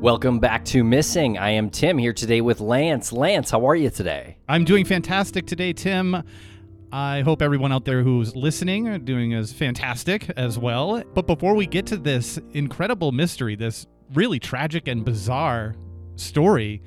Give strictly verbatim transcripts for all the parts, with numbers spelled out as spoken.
Welcome back to Missing. I am Tim here today with Lance. Lance, how are you today? I'm doing fantastic today, Tim. I hope everyone out there who's listening are doing as fantastic as well. But before we get to this incredible mystery, this really tragic and bizarre story,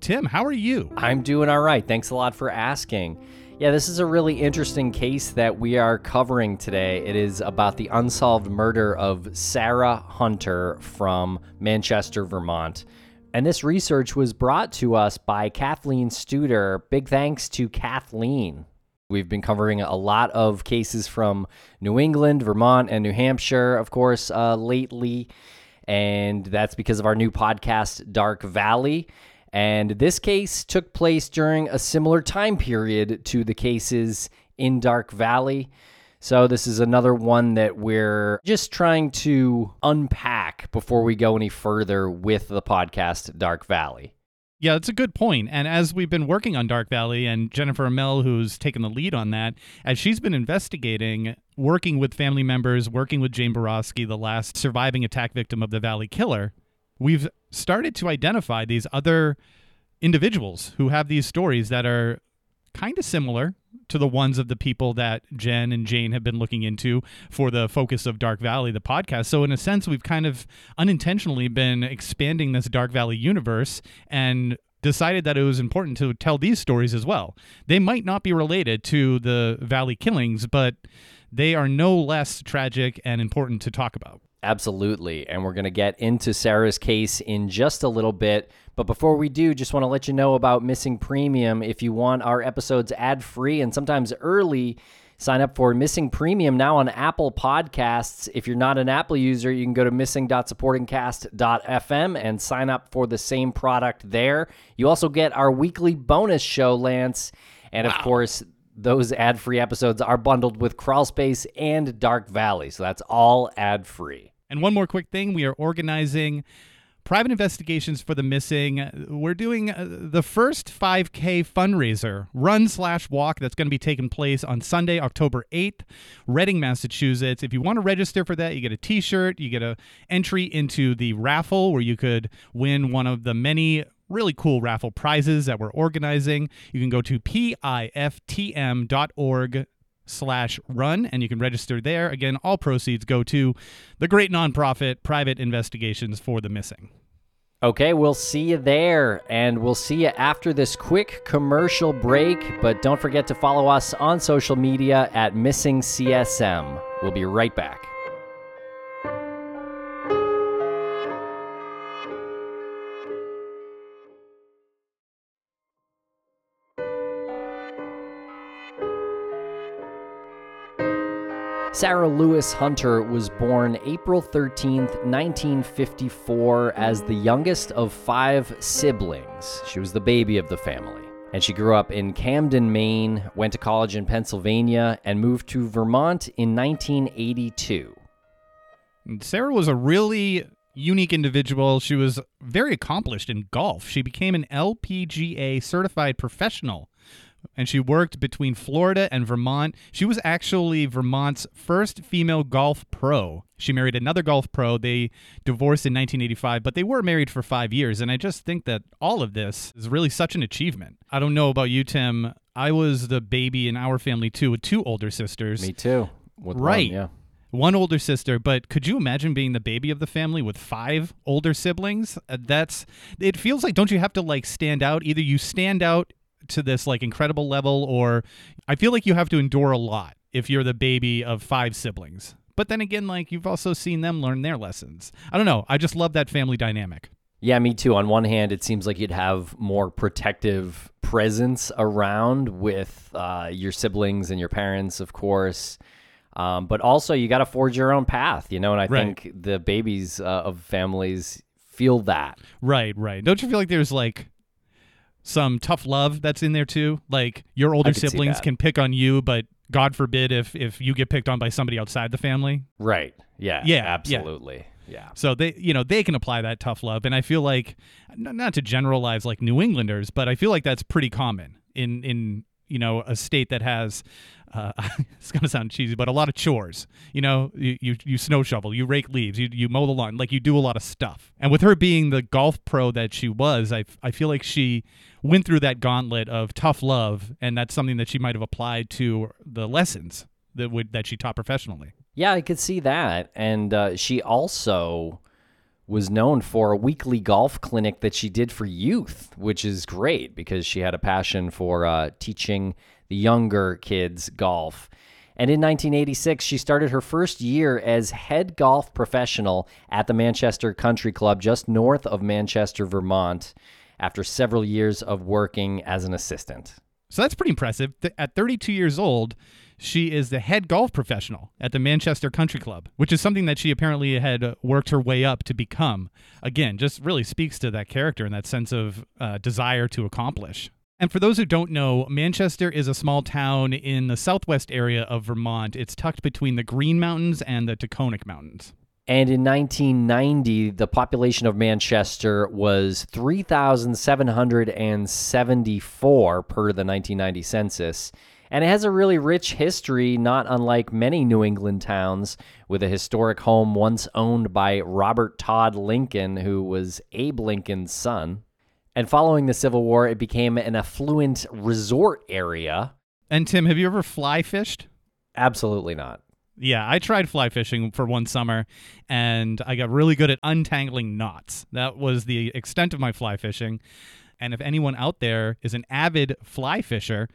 Tim, how are you? I'm doing all right. Thanks a lot for asking. Yeah, this is a really interesting case that we are covering today. It is about the unsolved murder of Sarah Hunter from Manchester, Vermont. And this research was brought to us by Kathleen Studor. Big thanks to Kathleen. We've been covering a lot of cases from New England, Vermont, and New Hampshire, of course, uh, lately. And that's because of our new podcast, Dark Valley. And this case took place during a similar time period to the cases in Dark Valley. So this is another one that we're just trying to unpack before we go any further with the podcast Dark Valley. Yeah, that's a good point. And as we've been working on Dark Valley, and Jennifer Amell, who's taken the lead on that, as she's been investigating, working with family members, working with Jane Borowski, the last surviving attack victim of the Valley Killer, we've started to identify these other individuals who have these stories that are kind of similar to the ones of the people that Jen and Jane have been looking into for the focus of Dark Valley, the podcast. So in a sense, we've kind of unintentionally been expanding this Dark Valley universe and decided that it was important to tell these stories as well. They might not be related to the Valley killings, but they are no less tragic and important to talk about. Absolutely. And we're going to get into Sarah's case in just a little bit. But before we do, just want to let you know about Missing Premium. If you want our episodes ad-free and sometimes early, sign up for Missing Premium now on Apple Podcasts. If you're not an Apple user, you can go to missing dot supporting cast dot f m and sign up for the same product there. You also get our weekly bonus show, Lance. And, wow. Of course, those ad-free episodes are bundled with Crawl Space and Dark Valley, so that's all ad-free. And one more quick thing, we are organizing private investigations for the missing. We're doing the first five K fundraiser, run slash walk, that's going to be taking place on Sunday, October eighth, Reading, Massachusetts. If you want to register for that, you get a t-shirt, you get an entry into the raffle where you could win one of the many really cool raffle prizes that we're organizing. You can go to piftm.org slash run, and you can register there. Again, all proceeds go to the great nonprofit Private Investigations for the Missing. Okay, we'll see you there, and we'll see you after this quick commercial break. But don't forget to follow us on social media at Missing C S M. We'll be right back. Sarah Lewis Hunter was born April thirteenth, nineteen fifty-four, as the youngest of five siblings. She was the baby of the family. And she grew up in Camden, Maine, went to college in Pennsylvania, and moved to Vermont in nineteen eighty-two. Sarah was a really unique individual. She was very accomplished in golf. She became an L P G A certified professional. And she worked between Florida and Vermont. She was actually Vermont's first female golf pro. She married another golf pro. They divorced in nineteen eighty-five, but they were married for five years. And I just think that all of this is really such an achievement. I don't know about you, Tim. I was the baby in our family, too, with two older sisters. Me, too. With right. One, yeah. One older sister, but could you imagine being the baby of the family with five older siblings? That's, it feels like, don't you have to, like, stand out? Either you stand out to this like incredible level, or I feel like you have to endure a lot if you're the baby of five siblings. But then again, like, you've also seen them learn their lessons. I don't know. I just love that family dynamic. Yeah, me too. On one hand, it seems like you'd have more protective presence around with uh, your siblings and your parents, of course. Um, but also you got to forge your own path, you know, and I right. think the babies uh, of families feel that. Right, right. Don't you feel like there's like some tough love that's in there too? Like your older siblings can pick on you, but God forbid if if you get picked on by somebody outside the family. Right. Yeah. Yeah. Absolutely. Yeah. yeah. So they, you know, they can apply that tough love. And I feel like, not to generalize like New Englanders, but I feel like that's pretty common in, in you know, a state that has, uh, it's going to sound cheesy, but a lot of chores. You know, you, you, you snow shovel, you rake leaves, you, you mow the lawn, like you do a lot of stuff. And with her being the golf pro that she was, I, I feel like she went through that gauntlet of tough love, and that's something that she might have applied to the lessons that would that she taught professionally. Yeah, I could see that. And uh, she also was known for a weekly golf clinic that she did for youth, which is great because she had a passion for uh, teaching the younger kids golf. And in nineteen eighty-six, she started her first year as head golf professional at the Manchester Country Club just north of Manchester, Vermont, after several years of working as an assistant. So that's pretty impressive. At thirty-two years old, she is the head golf professional at the Manchester Country Club, which is something that she apparently had worked her way up to become. Again, just really speaks to that character and that sense of uh, desire to accomplish. And for those who don't know, Manchester is a small town in the southwest area of Vermont. It's tucked between the Green Mountains and the Taconic Mountains. And in nineteen ninety, the population of Manchester was three thousand seven hundred seventy-four per the nineteen ninety census. And it has a really rich history, not unlike many New England towns, with a historic home once owned by Robert Todd Lincoln, who was Abe Lincoln's son. And following the Civil War, it became an affluent resort area. And Tim, have you ever fly fished? Absolutely not. Yeah, I tried fly fishing for one summer, and I got really good at untangling knots. That was the extent of my fly fishing. And if anyone out there is an avid fly fisher,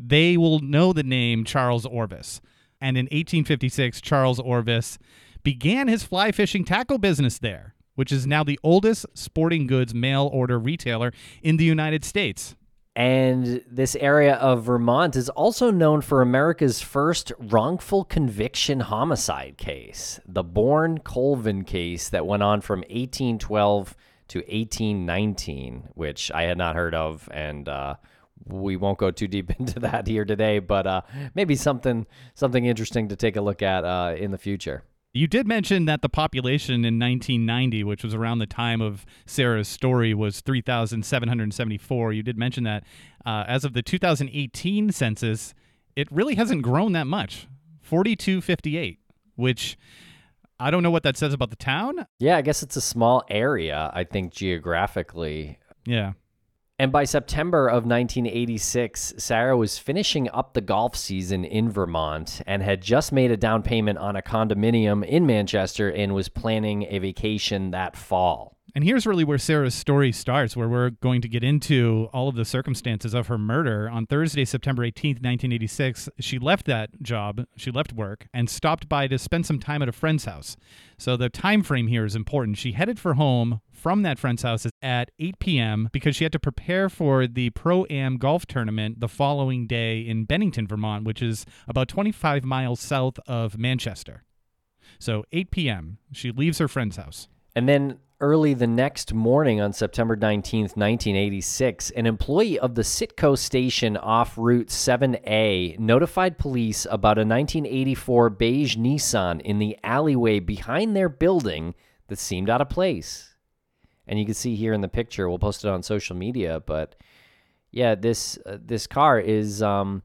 they will know the name Charles Orvis. And in eighteen fifty-six, Charles Orvis began his fly fishing tackle business there, which is now the oldest sporting goods mail order retailer in the United States. And this area of Vermont is also known for America's first wrongful conviction homicide case, the Bourne-Colvin case that went on from eighteen twelve to eighteen nineteen, which I had not heard of, and uh, we won't go too deep into that here today, but uh, maybe something something interesting to take a look at uh, in the future. You did mention that the population in nineteen ninety, which was around the time of Sarah's story, was three thousand seven hundred seventy-four. You did mention that uh, as of the two thousand eighteen census, it really hasn't grown that much, forty-two fifty-eight, which I don't know what that says about the town. Yeah, I guess it's a small area, I think, geographically. Yeah. And by September of nineteen eighty-six, Sarah was finishing up the golf season in Vermont and had just made a down payment on a condominium in Manchester and was planning a vacation that fall. And here's really where Sarah's story starts, where we're going to get into all of the circumstances of her murder. On Thursday, September eighteenth, nineteen eighty-six, she left that job, she left work, and stopped by to spend some time at a friend's house. So the time frame here is important. She headed for home from that friend's house at eight p.m. because she had to prepare for the Pro-Am golf tournament the following day in Bennington, Vermont, which is about twenty-five miles south of Manchester. So eight p.m., she leaves her friend's house. And then early the next morning on September nineteenth, nineteen eighty-six, an employee of the Sitco station off Route seven A notified police about a nineteen eighty-four beige Nissan in the alleyway behind their building that seemed out of place. And you can see here in the picture, we'll post it on social media, but yeah, this uh, this car is um,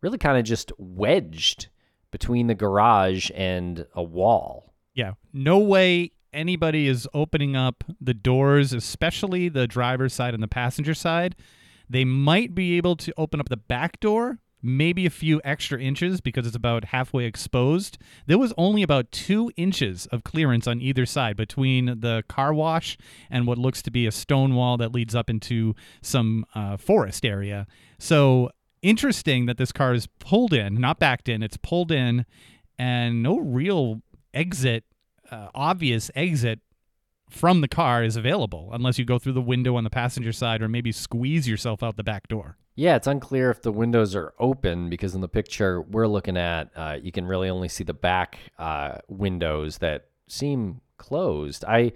really kind of just wedged between the garage and a wall. Yeah, no way anybody is opening up the doors, especially the driver's side and the passenger side. They might be able to open up the back door, maybe a few extra inches because it's about halfway exposed. There was only about two inches of clearance on either side between the car wash and what looks to be a stone wall that leads up into some uh, forest area. So interesting that this car is pulled in, not backed in, it's pulled in, and no real exit Uh, obvious exit from the car is available unless you go through the window on the passenger side or maybe squeeze yourself out the back door. Yeah, it's unclear if the windows are open because in the picture we're looking at, uh, you can really only see the back uh, windows that seem closed. I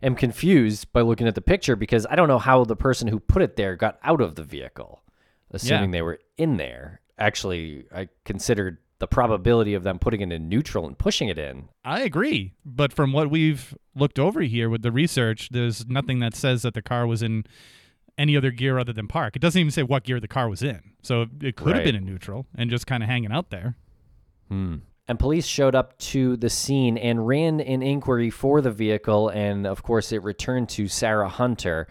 am confused by looking at the picture because I don't know how the person who put it there got out of the vehicle, assuming yeah. they were in there. Actually, I considered the probability of them putting it in neutral and pushing it in. I agree. But from what we've looked over here with the research, there's nothing that says that the car was in any other gear other than park. It doesn't even say what gear the car was in. So it could right. have been in neutral and just kind of hanging out there. Hmm. And police showed up to the scene and ran an inquiry for the vehicle. And, of course, it returned to Sarah Hunter.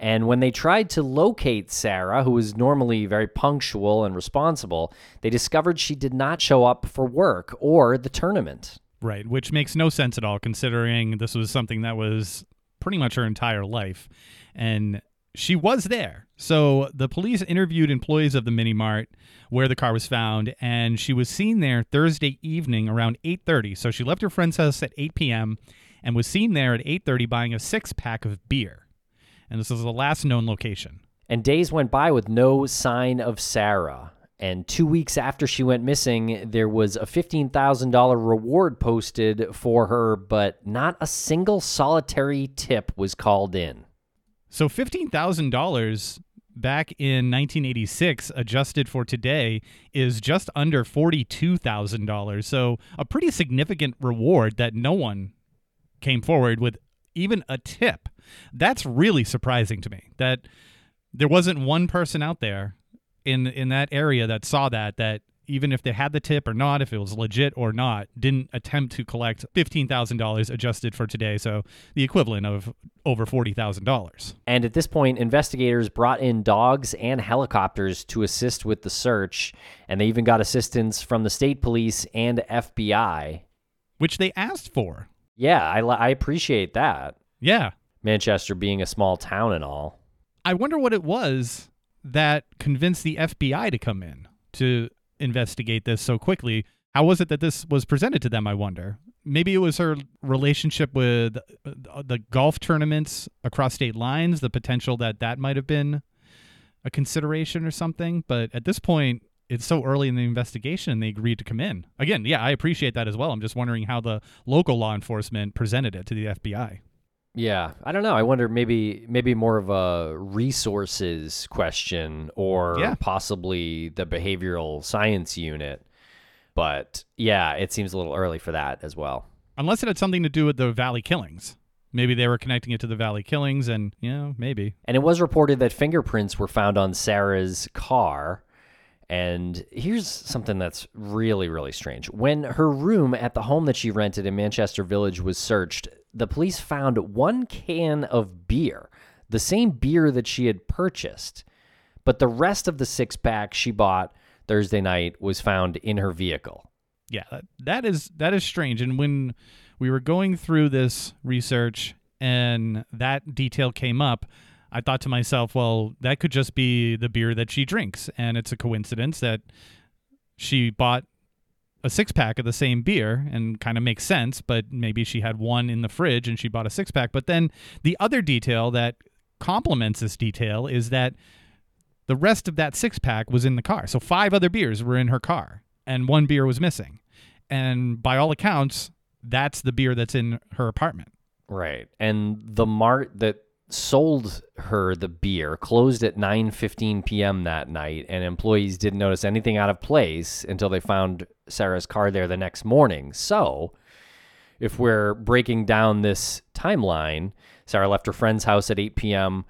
And when they tried to locate Sarah, who was normally very punctual and responsible, they discovered she did not show up for work or the tournament. Right, which makes no sense at all, considering this was something that was pretty much her entire life. And she was there. So the police interviewed employees of the mini mart where the car was found, and she was seen there Thursday evening around eight thirty. So she left her friend's house at eight p.m. and was seen there at eight thirty buying a six-pack of beer. And this was the last known location. And days went by with no sign of Sarah. And two weeks after she went missing, there was a fifteen thousand dollars reward posted for her, but not a single solitary tip was called in. So fifteen thousand dollars back in nineteen eighty-six, adjusted for today, is just under forty-two thousand dollars. So a pretty significant reward that no one came forward with even a tip. That's really surprising to me, that there wasn't one person out there in in that area that saw that, that even if they had the tip or not, if it was legit or not, didn't attempt to collect fifteen thousand dollars adjusted for today, so the equivalent of over forty thousand dollars. And at this point, investigators brought in dogs and helicopters to assist with the search, and they even got assistance from the state police and F B I. Which they asked for. Yeah, I, I appreciate that. Yeah. Manchester being a small town and all. I wonder what it was that convinced the F B I to come in to investigate this so quickly. How was it that this was presented to them, I wonder? Maybe it was her relationship with the golf tournaments across state lines, the potential that that might have been a consideration or something. But at this point, it's so early in the investigation, and they agreed to come in. Again, yeah, I appreciate that as well. I'm just wondering how the local law enforcement presented it to the F B I. Yeah, I don't know. I wonder maybe maybe more of a resources question or yeah. possibly the behavioral science unit. But yeah, it seems a little early for that as well. Unless it had something to do with the Valley killings. Maybe they were connecting it to the Valley killings and, you know, maybe. And it was reported that fingerprints were found on Sarah's car. And here's something that's really, really strange. When her room at the home that she rented in Manchester Village was searched, the police found one can of beer, the same beer that she had purchased. But the rest of the six-pack she bought Thursday night was found in her vehicle. Yeah, that is that is strange. And when we were going through this research and that detail came up, I thought to myself, well, that could just be the beer that she drinks. And it's a coincidence that she bought a six-pack of the same beer, and kind of makes sense, but maybe she had one in the fridge and she bought a six-pack. But then the other detail that complements this detail is that the rest of that six-pack was in the car. So five other beers were in her car, and one beer was missing. And by all accounts, that's the beer that's in her apartment. Right. And the mart that sold her the beer closed at nine fifteen p.m. that night, and employees didn't notice anything out of place until they found Sarah's car there the next morning. So if we're breaking down this timeline, Sarah left her friend's house at eight p.m.,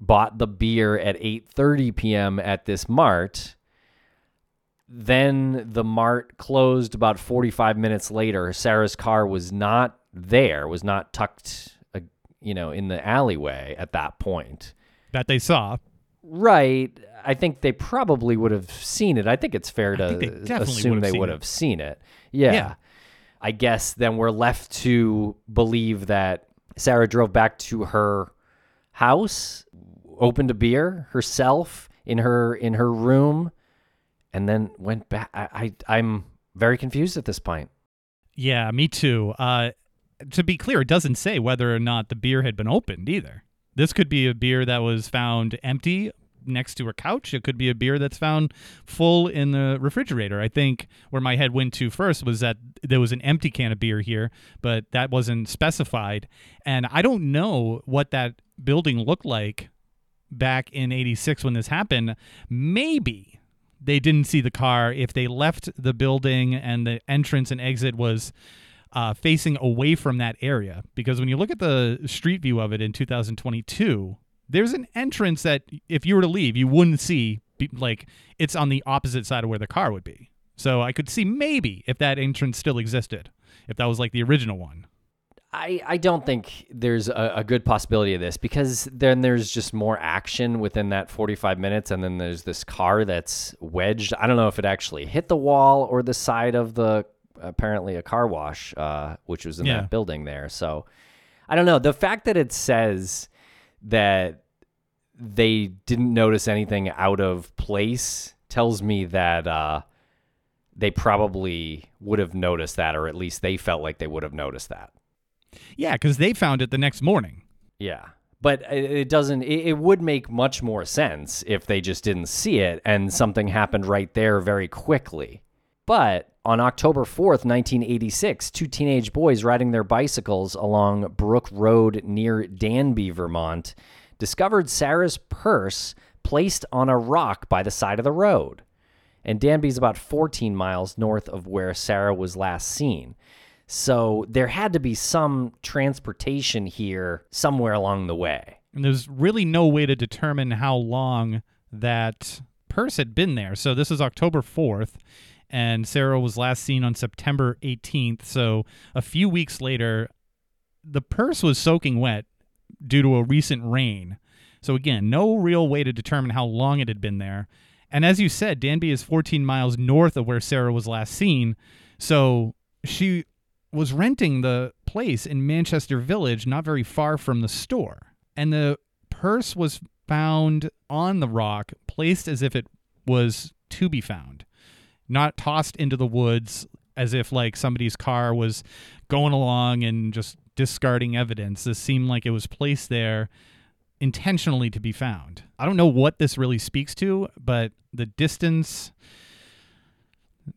bought the beer at eight thirty p.m. at this mart. Then the mart closed about forty-five minutes later. Sarah's car was not there, was not tucked you know, in the alleyway at that point. That they saw. Right. I think they probably would have seen it. I think it's fair to they assume they would have seen it. Yeah. yeah. I guess then we're left to believe that Sarah drove back to her house, opened a beer herself in her in her room, and then went back. I, I, I'm very confused at this point. Yeah, me too. Uh To be clear, it doesn't say whether or not the beer had been opened either. This could be a beer that was found empty next to her couch. It could be a beer that's found full in the refrigerator. I think where my head went to first was that there was an empty can of beer here, but that wasn't specified. And I don't know what that building looked like back in eighty-six when this happened. Maybe they didn't see the car if they left the building and the entrance and exit was Uh, facing away from that area, because when you look at the street view of it in two thousand twenty-two, there's an entrance that if you were to leave, you wouldn't see. Like, it's on the opposite side of where the car would be. So I could see maybe if that entrance still existed, if that was like the original one. I, I don't think there's a, a good possibility of this, because then there's just more action within that forty-five minutes, and then there's this car that's wedged. I don't know if it actually hit the wall or the side of the, apparently a car wash, uh, which was in yeah. that building there. So I don't know. The fact that it says that they didn't notice anything out of place tells me that uh, they probably would have noticed that, or at least they felt like they would have noticed that. Yeah, because they found it the next morning. Yeah, but it doesn't. It would make much more sense if they just didn't see it and something happened right there very quickly. But on October fourth, nineteen eighty-six, two teenage boys riding their bicycles along Brook Road near Danby, Vermont, discovered Sarah's purse placed on a rock by the side of the road. And Danby's about fourteen miles north of where Sarah was last seen. So there had to be some transportation here somewhere along the way. And there's really no way to determine how long that purse had been there. So this is October fourth, and Sarah was last seen on September eighteenth. So a few weeks later, the purse was soaking wet due to a recent rain. So again, no real way to determine how long it had been there. And as you said, Danby is fourteen miles north of where Sarah was last seen. So she was renting the place in Manchester Village, not very far from the store. And the purse was found on the rock, placed as if it was to be found, not tossed into the woods as if like somebody's car was going along and just discarding evidence. This seemed like it was placed there intentionally to be found. I don't know what this really speaks to, but the distance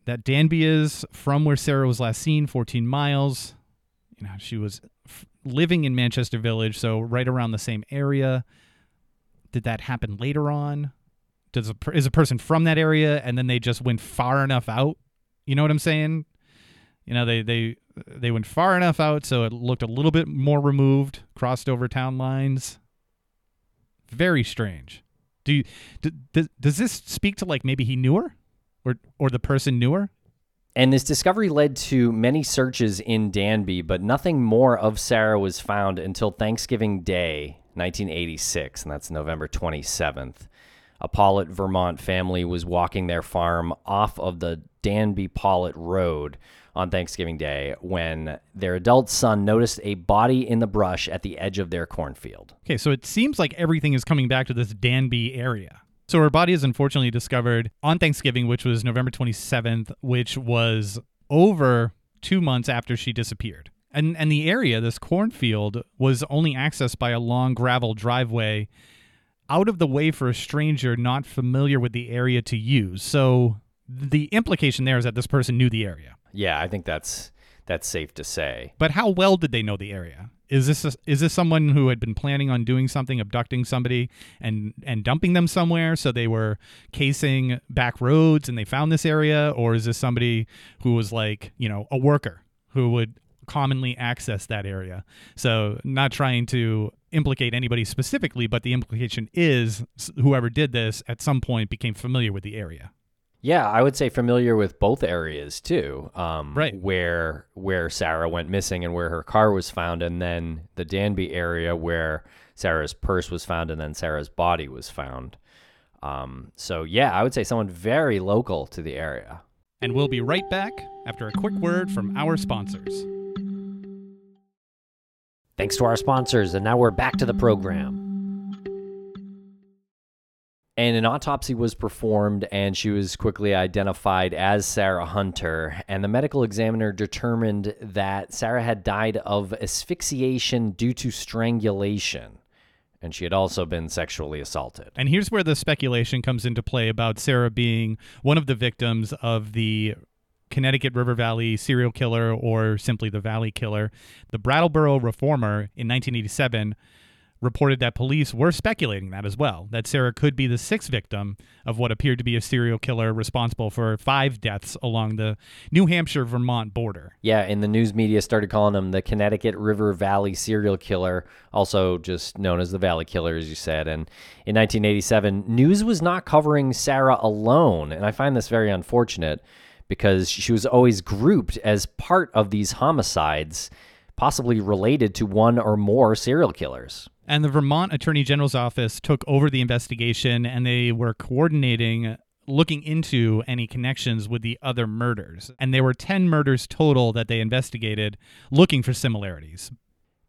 that Danby is from where Sarah was last seen, fourteen miles. You know, she was f- living in Manchester Village, so right around the same area. Did that happen later on? Does a per- is a person from that area, and then they just went far enough out? You know what I'm saying? You know, they they they went far enough out, so it looked a little bit more removed, crossed over town lines. Very strange. Do you do, do, does this speak to like maybe he knew her? Or or the person knew her? And this discovery led to many searches in Danby, but nothing more of Sarah was found until Thanksgiving Day, nineteen eighty-six, and that's November twenty-seventh. A Pawlet, Vermont family was walking their farm off of the Danby-Pawlet Road on Thanksgiving Day when their adult son noticed a body in the brush at the edge of their cornfield. Okay, so it seems like everything is coming back to this Danby area. So her body is unfortunately discovered on Thanksgiving, which was November twenty-seventh, which was over two months after she disappeared. And and the area, this cornfield, was only accessed by a long gravel driveway out of the way for a stranger not familiar with the area to use. So the implication there is that this person knew the area. Yeah, I think that's that's safe to say. But how well did they know the area? Is this a, is this someone who had been planning on doing something, abducting somebody and, and dumping them somewhere, so they were casing back roads and they found this area? Or is this somebody who was like, you know, a worker who would commonly access that area? So not trying to implicate anybody specifically, but the implication is whoever did this at some point became familiar with the area. Yeah, I would say familiar with both areas too, um, right. where where Sarah went missing and where her car was found, and then the Danby area where Sarah's purse was found and then Sarah's body was found. Um, so yeah, I would say someone very local to the area. And we'll be right back after a quick word from our sponsors. Thanks to our sponsors, and now we're back to the program. And an autopsy was performed, and she was quickly identified as Sarah Hunter. And the medical examiner determined that Sarah had died of asphyxiation due to strangulation. And she had also been sexually assaulted. And here's where the speculation comes into play about Sarah being one of the victims of the Connecticut River Valley serial killer, or simply the Valley Killer. The Brattleboro reformer in nineteen eighty-seven reported that police were speculating that as well, that Sarah could be the sixth victim of what appeared to be a serial killer responsible for five deaths along the New Hampshire-Vermont border. Yeah, and the news media started calling him the Connecticut River Valley serial killer, also just known as the Valley Killer, as you said. And in nineteen eighty-seven, news was not covering Sarah alone, and I find this very unfortunate because she was always grouped as part of these homicides, possibly related to one or more serial killers. And the Vermont Attorney General's office took over the investigation, and they were coordinating, looking into any connections with the other murders. And there were ten murders total that they investigated, looking for similarities.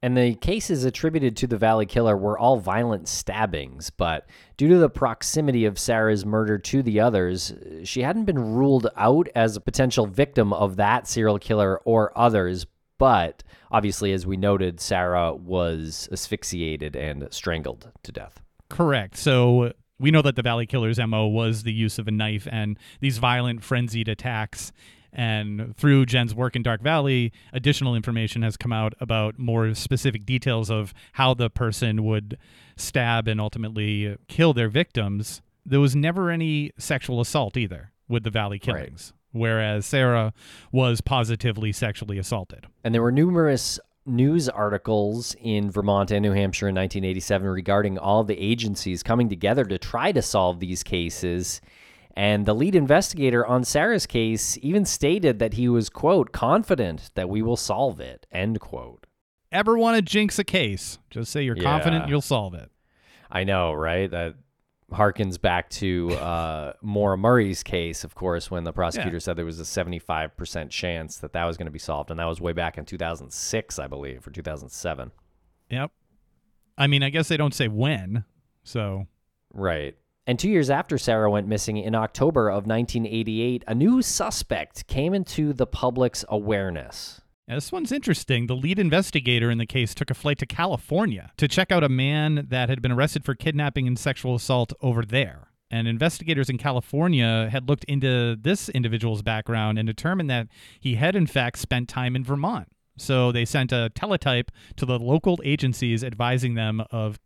And the cases attributed to the Valley Killer were all violent stabbings, but due to the proximity of Sarah's murder to the others, she hadn't been ruled out as a potential victim of that serial killer or others. But obviously, as we noted, Sarah was asphyxiated and strangled to death. Correct. So we know that the Valley Killer's M O was the use of a knife and these violent, frenzied attacks. And through Jen's work in Dark Valley, additional information has come out about more specific details of how the person would stab and ultimately kill their victims. There was never any sexual assault either with the Valley Killings. Right. Whereas Sarah was positively sexually assaulted. And there were numerous news articles in Vermont and New Hampshire in nineteen eighty-seven regarding all the agencies coming together to try to solve these cases. And the lead investigator on Sarah's case even stated that he was, quote, confident that we will solve it, end quote. Ever want to jinx a case? Just say you're yeah. confident you'll solve it. I know, right? That harkens back to uh, Maura Murray's case, of course, when the prosecutor yeah. said there was a seventy-five percent chance that that was going to be solved. And that was way back in two thousand six, I believe, or two thousand seven. Yep. I mean, I guess they don't say when, so. Right. And two years after Sarah went missing, in October of nineteen eighty-eight, a new suspect came into the public's awareness. Now, this one's interesting. The lead investigator in the case took a flight to California to check out a man that had been arrested for kidnapping and sexual assault over there. And investigators in California had looked into this individual's background and determined that he had, in fact, spent time in Vermont. So they sent a teletype to the local agencies advising them of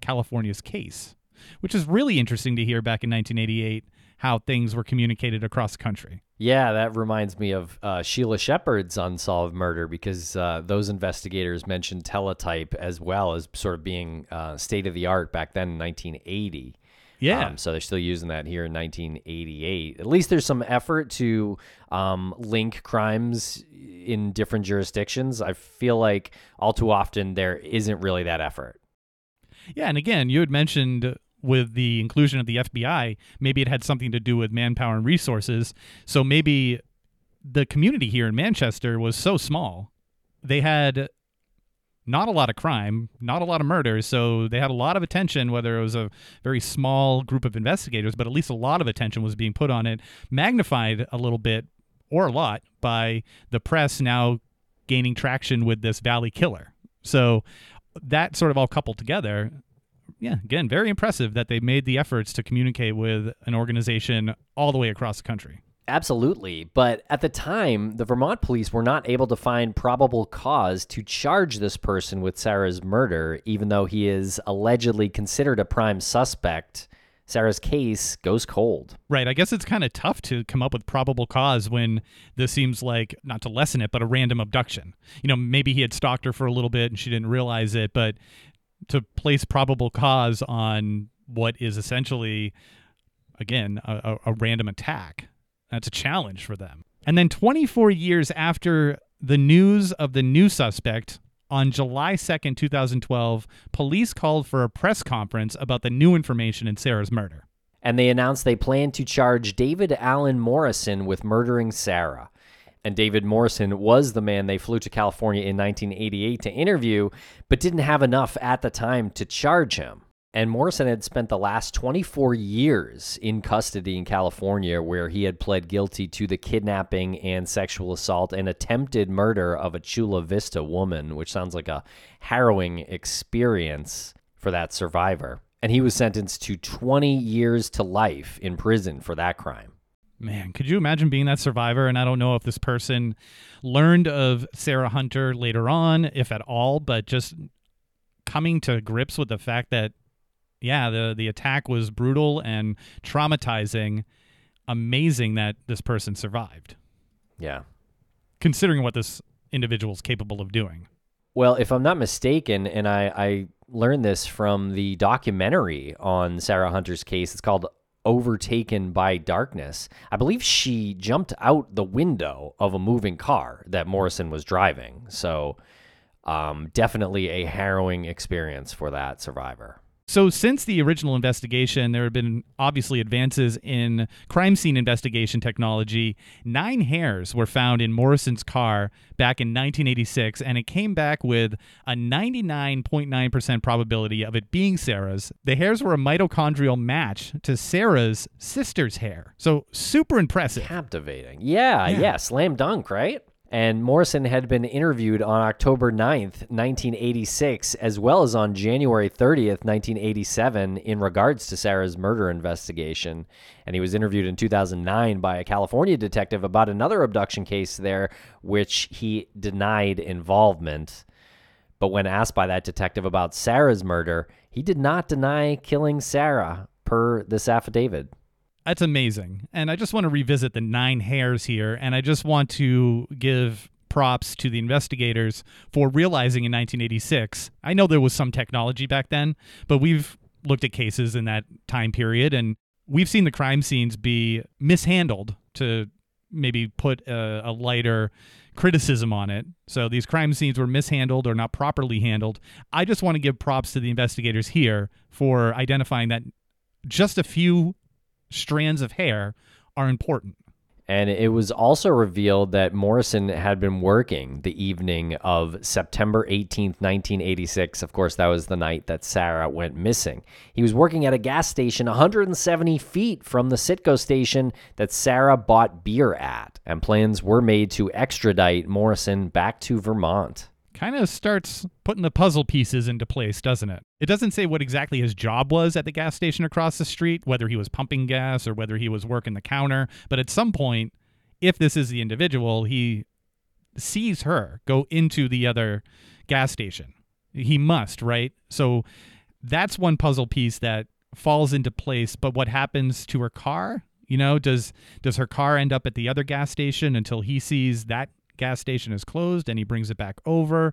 California's case, which is really interesting to hear back in nineteen eighty-eight how things were communicated across the country. Yeah, that reminds me of uh, Sheila Shepherd's unsolved murder, because uh, those investigators mentioned teletype as well as sort of being uh, state-of-the-art back then in nineteen eighty. Yeah. Um, so they're still using that here in nineteen eighty-eight. At least there's some effort to um, link crimes in different jurisdictions. I feel like all too often there isn't really that effort. Yeah, and again, you had mentioned with the inclusion of the F B I, maybe it had something to do with manpower and resources. So maybe the community here in Manchester was so small, they had not a lot of crime, not a lot of murders, so they had a lot of attention, whether it was a very small group of investigators, but at least a lot of attention was being put on it, magnified a little bit or a lot by the press now gaining traction with this Valley Killer. So that sort of all coupled together, yeah, again, very impressive that they made the efforts to communicate with an organization all the way across the country. Absolutely. But at the time, the Vermont police were not able to find probable cause to charge this person with Sarah's murder, even though he is allegedly considered a prime suspect. Sarah's case goes cold. Right. I guess it's kind of tough to come up with probable cause when this seems like, not to lessen it, but a random abduction. You know, maybe he had stalked her for a little bit and she didn't realize it, but to place probable cause on what is essentially, again, a, a random attack. That's a challenge for them. And then twenty-four years after the news of the new suspect, on July second, twenty twelve, police called for a press conference about the new information in Sarah's murder. And they announced they planned to charge David Allen Morrison with murdering Sarah. And David Morrison was the man they flew to California in nineteen eighty-eight to interview, but didn't have enough at the time to charge him. And Morrison had spent the last twenty-four years in custody in California, where he had pled guilty to the kidnapping and sexual assault and attempted murder of a Chula Vista woman, which sounds like a harrowing experience for that survivor. And he was sentenced to twenty years to life in prison for that crime. Man, could you imagine being that survivor? And I don't know if this person learned of Sarah Hunter later on, if at all, but just coming to grips with the fact that, yeah, the, the attack was brutal and traumatizing. Amazing that this person survived. Yeah. Considering what this individual is capable of doing. Well, if I'm not mistaken, and I, I learned this from the documentary on Sarah Hunter's case, it's called Overtaken by Darkness. I believe she jumped out the window of a moving car that Morrison was driving. So um, definitely a harrowing experience for that survivor. So since the original investigation, there have been obviously advances in crime scene investigation technology. Nine hairs were found in Morrison's car back in nineteen eighty-six, and it came back with a ninety-nine point nine percent probability of it being Sarah's. The hairs were a mitochondrial match to Sarah's sister's hair. So super impressive. Captivating. Yeah, yeah, yeah, slam dunk, right? And Morrison had been interviewed on October ninth, nineteen eighty-six, as well as on January thirtieth, nineteen eighty-seven, in regards to Sarah's murder investigation. And he was interviewed in two thousand nine by a California detective about another abduction case there, which he denied involvement. But when asked by that detective about Sarah's murder, he did not deny killing Sarah, per this affidavit. That's amazing. And I just want to revisit the nine hairs here, and I just want to give props to the investigators for realizing in nineteen eighty-six, I know there was some technology back then, but we've looked at cases in that time period, and we've seen the crime scenes be mishandled, to maybe put a, a lighter criticism on it. So these crime scenes were mishandled or not properly handled. I just want to give props to the investigators here for identifying that just a few strands of hair are important. And it was also revealed that Morrison had been working the evening of September eighteenth, nineteen eighty-six. Of course, that was the night that Sarah went missing. He was working at a gas station one hundred seventy feet from the Citgo station that Sarah bought beer at, and plans were made to extradite Morrison back to Vermont. Kind of starts putting the puzzle pieces into place, doesn't it? It doesn't say what exactly his job was at the gas station across the street, whether he was pumping gas or whether he was working the counter. But at some point, if this is the individual, he sees her go into the other gas station. He must, right? So that's one puzzle piece that falls into place. But what happens to her car? You know, does does her car end up at the other gas station until he sees that gas station is closed and he brings it back over?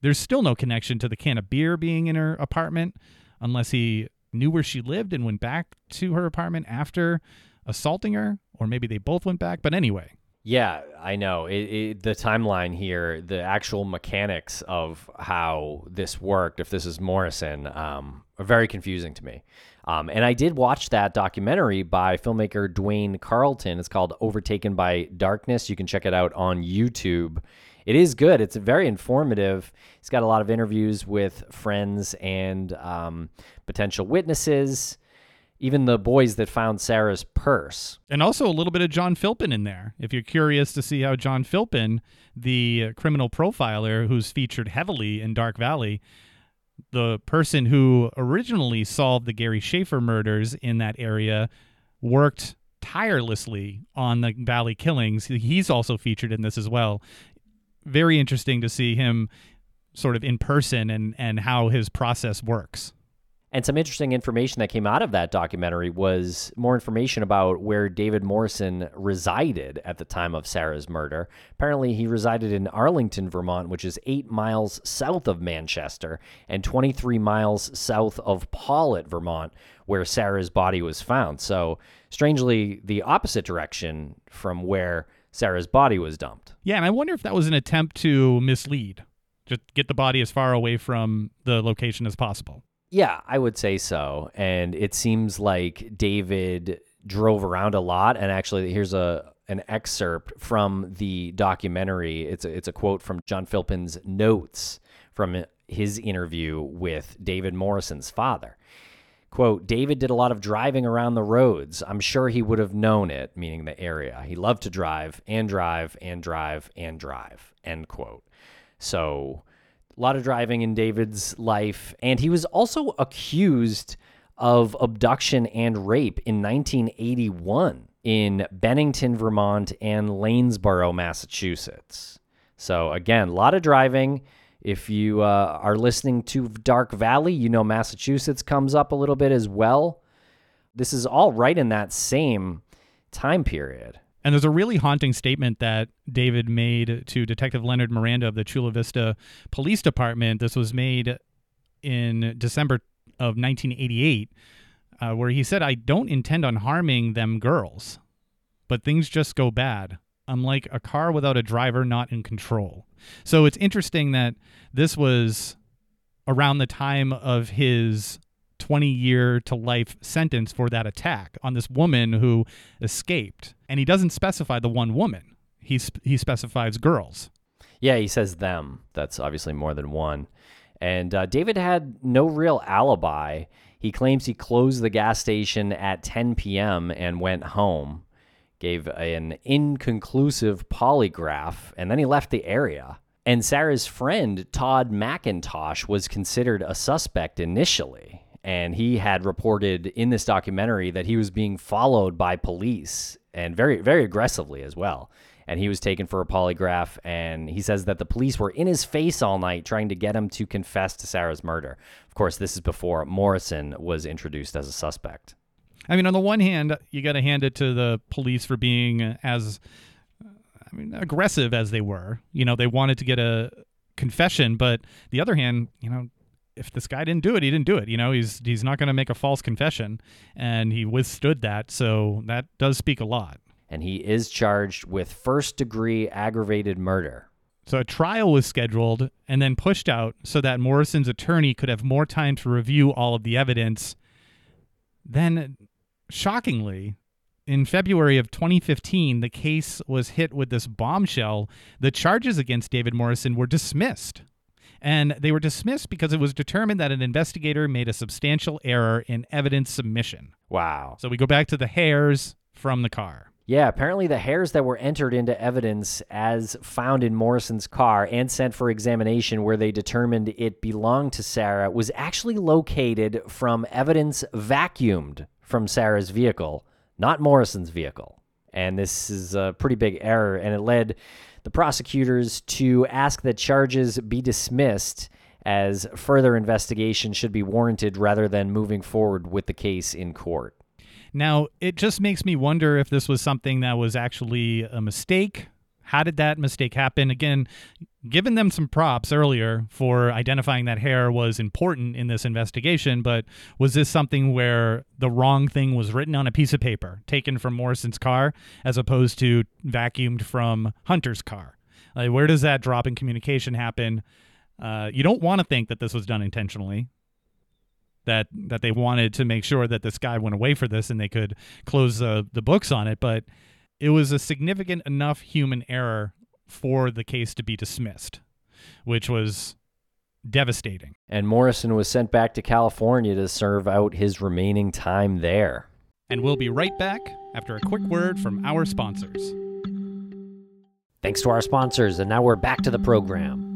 There's still no connection to the can of beer being in her apartment, unless he knew where she lived and went back to her apartment after assaulting her, or maybe they both went back. But anyway. Yeah, I know. It, it, the timeline here, the actual mechanics of how this worked, if this is Morrison, um, are very confusing to me. Um, and I did watch that documentary by filmmaker Dwayne Carlton. It's called Overtaken by Darkness. You can check it out on YouTube. It is good. It's very informative. It's got a lot of interviews with friends and um, potential witnesses. Even the boys that found Sarah's purse. And also a little bit of John Philpin in there. If you're curious to see how John Philpin, the criminal profiler who's featured heavily in Dark Valley, the person who originally solved the Gary Schaefer murders in that area, worked tirelessly on the Valley killings. He's also featured in this as well. Very interesting to see him sort of in person and, and how his process works. And some interesting information that came out of that documentary was more information about where David Morrison resided at the time of Sarah's murder. Apparently, he resided in Arlington, Vermont, which is eight miles south of Manchester and twenty-three miles south of Pawlet, Vermont, where Sarah's body was found. So, strangely, the opposite direction from where Sarah's body was dumped. Yeah, and I wonder if that was an attempt to mislead. Just get the body as far away from the location as possible. Yeah, I would say so. And it seems like David drove around a lot. And actually, here's a an excerpt from the documentary. It's a, it's a quote from John Philpin's notes from his interview with David Morrison's father. Quote, "David did a lot of driving around the roads. I'm sure he would have known it," meaning the area. "He loved to drive and drive and drive and drive," end quote. So a lot of driving in David's life, and he was also accused of abduction and rape in nineteen eighty-one in Bennington, Vermont, and Lanesboro, Massachusetts. So again, a lot of driving. If you uh, are listening to Dark Valley, you know Massachusetts comes up a little bit as well. This is all right in that same time period. And there's a really haunting statement that David made to Detective Leonard Miranda of the Chula Vista Police Department. This was made in December of nineteen eighty-eight, uh, where he said, "I don't intend on harming them girls, but things just go bad. I'm like a car without a driver, not in control." So it's interesting that this was around the time of his twenty-year-to-life sentence for that attack on this woman who escaped. And he doesn't specify the one woman. He sp- he specifies girls. Yeah, he says them. That's obviously more than one. And uh, David had no real alibi. He claims he closed the gas station at ten p.m. and went home, gave an inconclusive polygraph, and then he left the area. And Sarah's friend, Todd McIntosh, was considered a suspect initially. And he had reported in this documentary that he was being followed by police, and very, very aggressively as well. And he was taken for a polygraph, and he says that the police were in his face all night trying to get him to confess to Sarah's murder. Of course, this is before Morrison was introduced as a suspect. I mean, on the one hand, you got to hand it to the police for being as, I mean, aggressive as they were. You know, they wanted to get a confession, but the other hand, you know, if this guy didn't do it, he didn't do it. You know, he's he's not going to make a false confession, and he withstood that, so that does speak a lot. And he is charged with first-degree aggravated murder. So a trial was scheduled and then pushed out so that Morrison's attorney could have more time to review all of the evidence. Then, shockingly, in February of twenty fifteen, the case was hit with this bombshell. The charges against David Morrison were dismissed. And they were dismissed because it was determined that an investigator made a substantial error in evidence submission. Wow. So we go back to the hairs from the car. Yeah, apparently the hairs that were entered into evidence as found in Morrison's car and sent for examination, where they determined it belonged to Sarah, was actually located from evidence vacuumed from Sarah's vehicle, not Morrison's vehicle. And this is a pretty big error, and it led the prosecutors to ask that charges be dismissed as further investigation should be warranted rather than moving forward with the case in court. Now, it just makes me wonder if this was something that was actually a mistake. How did that mistake happen? Again, giving them some props earlier for identifying that hair was important in this investigation, but was this something where the wrong thing was written on a piece of paper, taken from Morrison's car, as opposed to vacuumed from Hunter's car? Like, where does that drop in communication happen? Uh, you don't want to think that this was done intentionally, that that they wanted to make sure that this guy went away for this and they could close uh, the books on it, but it was a significant enough human error for the case to be dismissed, which was devastating. And Morrison was sent back to California to serve out his remaining time there. And we'll be right back after a quick word from our sponsors. Thanks to our sponsors, and now we're back to the program.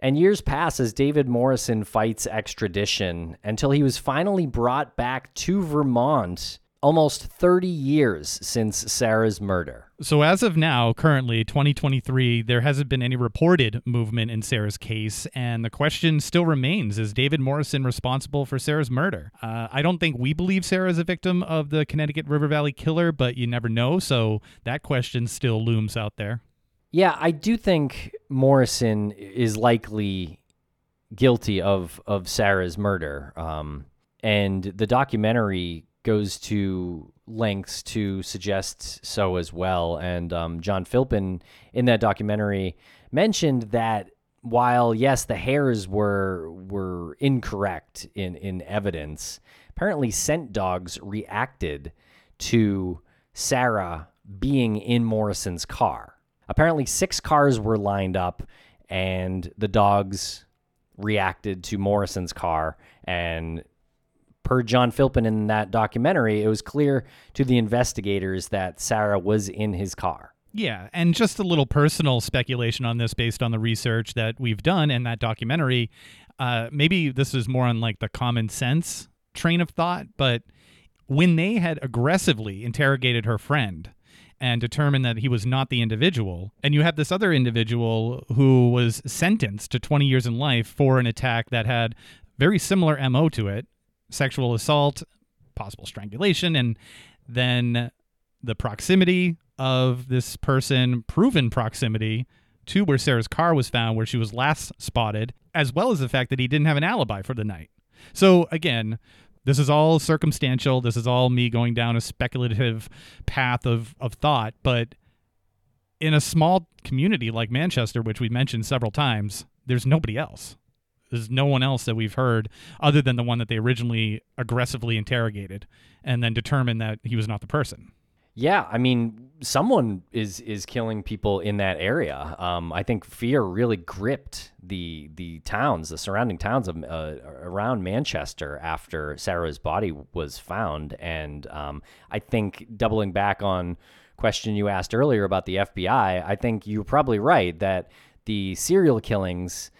And years pass as David Morrison fights extradition until he was finally brought back to Vermont, almost thirty years since Sarah's murder. So as of now, currently, twenty twenty-three, there hasn't been any reported movement in Sarah's case, and the question still remains, is David Morrison responsible for Sarah's murder? Uh, I don't think we believe Sarah is a victim of the Connecticut River Valley killer, but you never know, so that question still looms out there. Yeah, I do think Morrison is likely guilty of, of Sarah's murder. Um, and the documentary goes to lengths to suggest so as well. And um, John Philpin in that documentary mentioned that while, yes, the hairs were were incorrect in, in evidence, apparently scent dogs reacted to Sarah being in Morrison's car. Apparently six cars were lined up, and the dogs reacted to Morrison's car. And per John Philpin in that documentary, it was clear to the investigators that Sarah was in his car. Yeah, and just a little personal speculation on this based on the research that we've done in that documentary. Uh, maybe this is more on like the common sense train of thought, but when they had aggressively interrogated her friend and determined that he was not the individual. And you have this other individual who was sentenced to twenty years in life for an attack that had very similar M O to it, sexual assault, possible strangulation, and then the proximity of this person, proven proximity to where Sarah's car was found, where she was last spotted, as well as the fact that he didn't have an alibi for the night. So again, this is all circumstantial. This is all me going down a speculative path of, of thought. But in a small community like Manchester, which we mentioned several times, there's nobody else. There's no one else that we've heard other than the one that they originally aggressively interrogated and then determined that he was not the person. Yeah, I mean, someone is is killing people in that area. Um, I think fear really gripped the the towns, the surrounding towns of uh, around Manchester after Sarah's body was found. And um, I think doubling back on question you asked earlier about the F B I, I think you're probably right that the serial killings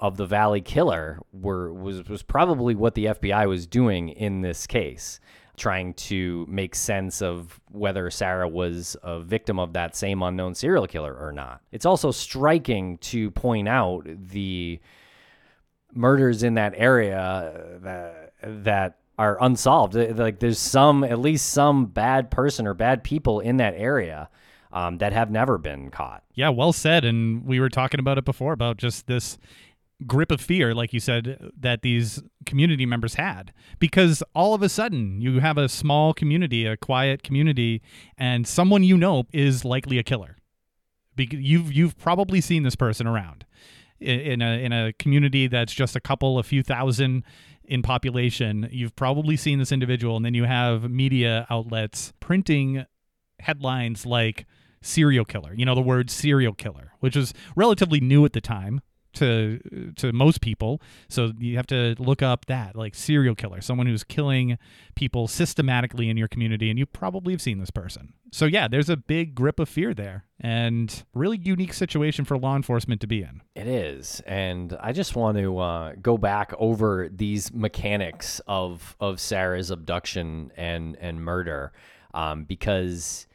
of the Valley Killer were was was probably what the F B I was doing in this case, trying to make sense of whether Sarah was a victim of that same unknown serial killer or not. It's also striking to point out the murders in that area that, that are unsolved. Like there's some, at least some bad person or bad people in that area um, that have never been caught. Yeah, well said. And we were talking about it before, about just this grip of fear, like you said, that these community members had, because all of a sudden you have a small community, a quiet community, and someone you know is likely a killer. You've you've probably seen this person around in a in a community that's just a couple, a few thousand in population. You've probably seen this individual, and then you have media outlets printing headlines like serial killer. You know, the word serial killer, which was relatively new at the time to to most people. So you have to look up that, like, serial killer, someone who's killing people systematically in your community, and you probably have seen this person. So yeah, there's a big grip of fear there, and really unique situation for law enforcement to be in. It is. And I just want to uh, go back over these mechanics of of Sarah's abduction and and murder, um, because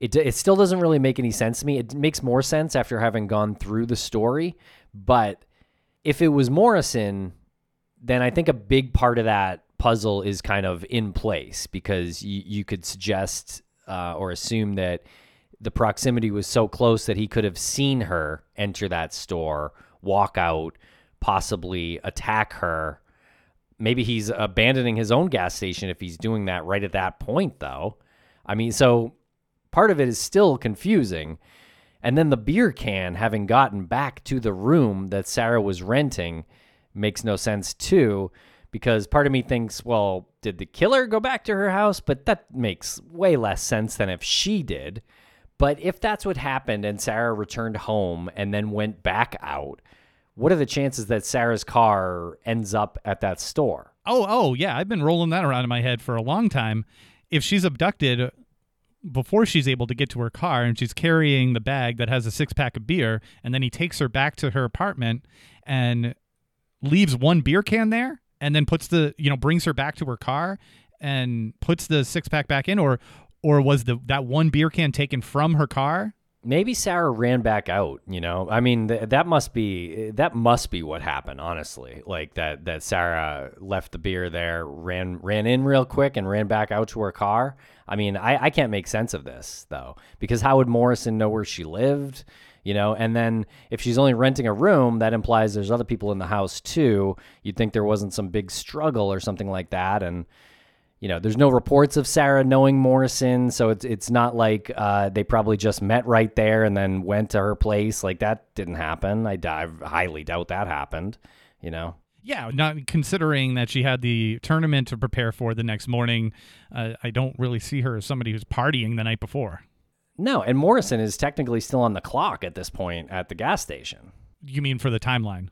it it still doesn't really make any sense to me. It makes more sense after having gone through the story. But if it was Morrison, then I think a big part of that puzzle is kind of in place, because you, you could suggest uh, or assume that the proximity was so close that he could have seen her enter that store, walk out, possibly attack her. Maybe he's abandoning his own gas station if he's doing that right at that point, though. I mean, so part of it is still confusing. And then the beer can, having gotten back to the room that Sarah was renting, makes no sense too, because part of me thinks, well, did the killer go back to her house? But that makes way less sense than if she did. But if that's what happened and Sarah returned home and then went back out, what are the chances that Sarah's car ends up at that store? Oh, oh, yeah. I've been rolling that around in my head for a long time. If she's abducted before she's able to get to her car, and she's carrying the bag that has a six pack of beer, and then he takes her back to her apartment and leaves one beer can there, and then puts the, you know, brings her back to her car and puts the six pack back in, or, or was the, that one beer can taken from her car? Maybe Sarah ran back out, you know? I mean, th- that must be, that must be what happened, honestly. Like that, that Sarah left the beer there, ran, ran in real quick and ran back out to her car. I mean, I, I can't make sense of this though, because how would Morrison know where she lived, you know? And then if she's only renting a room, that implies there's other people in the house too. You'd think there wasn't some big struggle or something like that. And, you know, there's no reports of Sarah knowing Morrison, so it's it's not like uh, they probably just met right there and then went to her place. Like, that didn't happen. I, I highly doubt that happened, you know? Yeah, not considering that she had the tournament to prepare for the next morning. Uh, I don't really see her as somebody who's partying the night before. No, and Morrison is technically still on the clock at this point at the gas station. You mean for the timeline?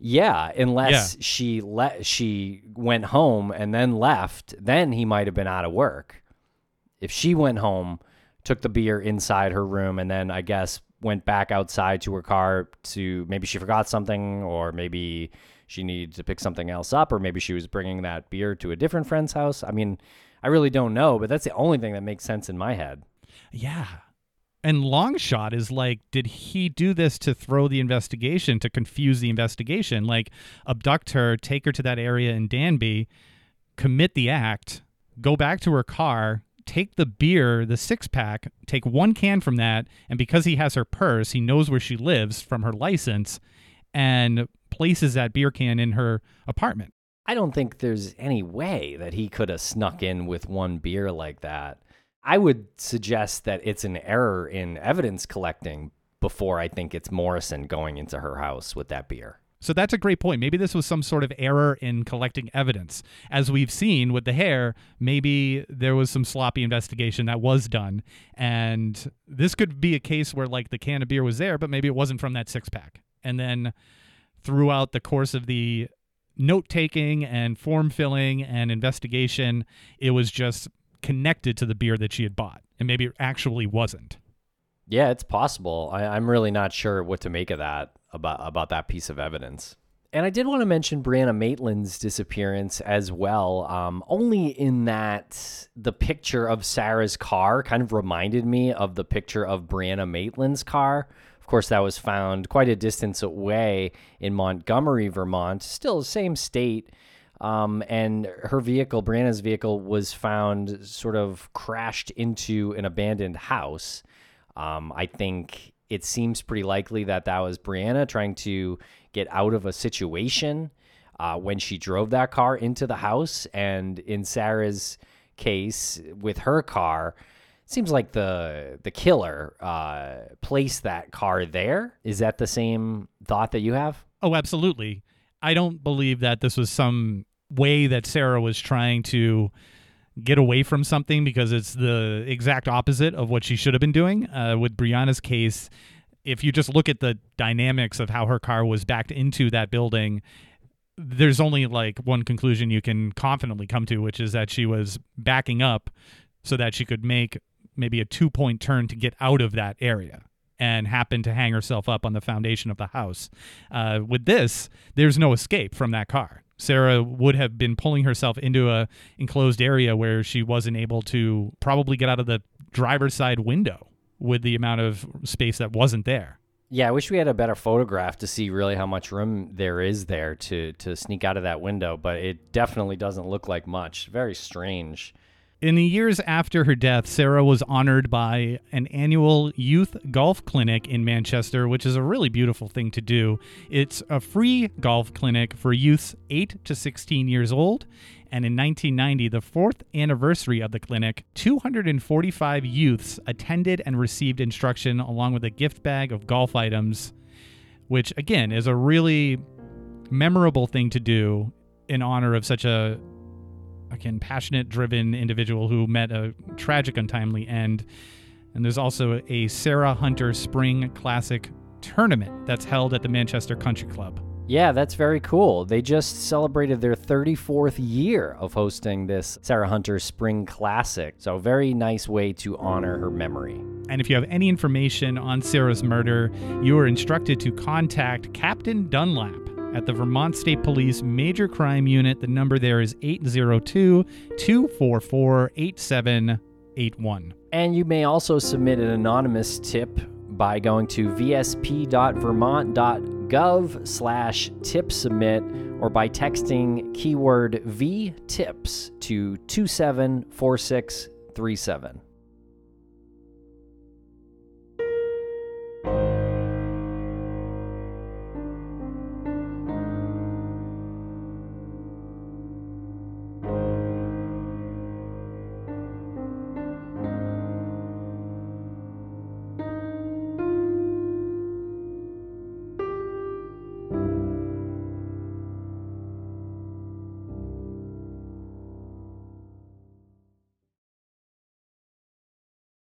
Yeah, unless yeah. she le- she went home and then left, then he might have been out of work. If she went home, took the beer inside her room, and then I guess went back outside to her car to, maybe she forgot something, or maybe she needed to pick something else up, or maybe she was bringing that beer to a different friend's house. I mean, I really don't know, but that's the only thing that makes sense in my head. Yeah. And Longshot is like, did he do this to throw the investigation, to confuse the investigation? Like, abduct her, take her to that area in Danby, commit the act, go back to her car, take the beer, the six-pack, take one can from that, and because he has her purse, he knows where she lives from her license, and places that beer can in her apartment. I don't think there's any way that he could have snuck in with one beer like that. I would suggest that it's an error in evidence collecting before I think it's Morrison going into her house with that beer. So that's a great point. Maybe this was some sort of error in collecting evidence. As we've seen with the hair, maybe there was some sloppy investigation that was done. And this could be a case where, like, the can of beer was there, but maybe it wasn't from that six-pack. And then throughout the course of the note-taking and form-filling and investigation, it was just connected to the beer that she had bought, and maybe it actually wasn't. Yeah, it's possible. I, I'm really not sure what to make of that, about about that piece of evidence. And I did want to mention Brianna Maitland's disappearance as well, um, only in that the picture of Sarah's car kind of reminded me of the picture of Brianna Maitland's car. Of course, that was found quite a distance away in Montgomery, Vermont, still the same state. Um, and her vehicle, Brianna's vehicle, was found sort of crashed into an abandoned house. Um, I think it seems pretty likely that that was Brianna trying to get out of a situation uh, when she drove that car into the house. And in Sarah's case, with her car, it seems like the the killer uh, placed that car there. Is that the same thought that you have? Oh, absolutely. I don't believe that this was some way that Sarah was trying to get away from something, because it's the exact opposite of what she should have been doing. Uh, with Brianna's case, if you just look at the dynamics of how her car was backed into that building, there's only like one conclusion you can confidently come to, which is that she was backing up so that she could make maybe a two-point turn to get out of that area, and happened to hang herself up on the foundation of the house. Uh, with this, there's no escape from that car. Sarah would have been pulling herself into a enclosed area where she wasn't able to probably get out of the driver's side window with the amount of space that wasn't there. Yeah, I wish we had a better photograph to see really how much room there is there to, to sneak out of that window, but it definitely doesn't look like much. Very strange. In the years after her death, Sarah was honored by an annual youth golf clinic in Manchester, which is a really beautiful thing to do. It's a free golf clinic for youths eight to sixteen years old. And in nineteen ninety, the fourth anniversary of the clinic, two hundred forty-five youths attended and received instruction along with a gift bag of golf items, which, again, is a really memorable thing to do in honor of such a Again, passionate, driven individual who met a tragic, untimely end. And there's also a Sarah Hunter Spring Classic tournament that's held at the Manchester Country Club. Yeah, that's very cool. They just celebrated their thirty-fourth year of hosting this Sarah Hunter Spring Classic. So a very nice way to honor her memory. And if you have any information on Sarah's murder, you are instructed to contact Captain Dunlap at the Vermont State Police Major Crime Unit. The number there is eight zero two, two four four, eight seven eight one. And you may also submit an anonymous tip by going to vsp.vermont.gov slash tip submit or by texting keyword V tips to two seven four six three seven.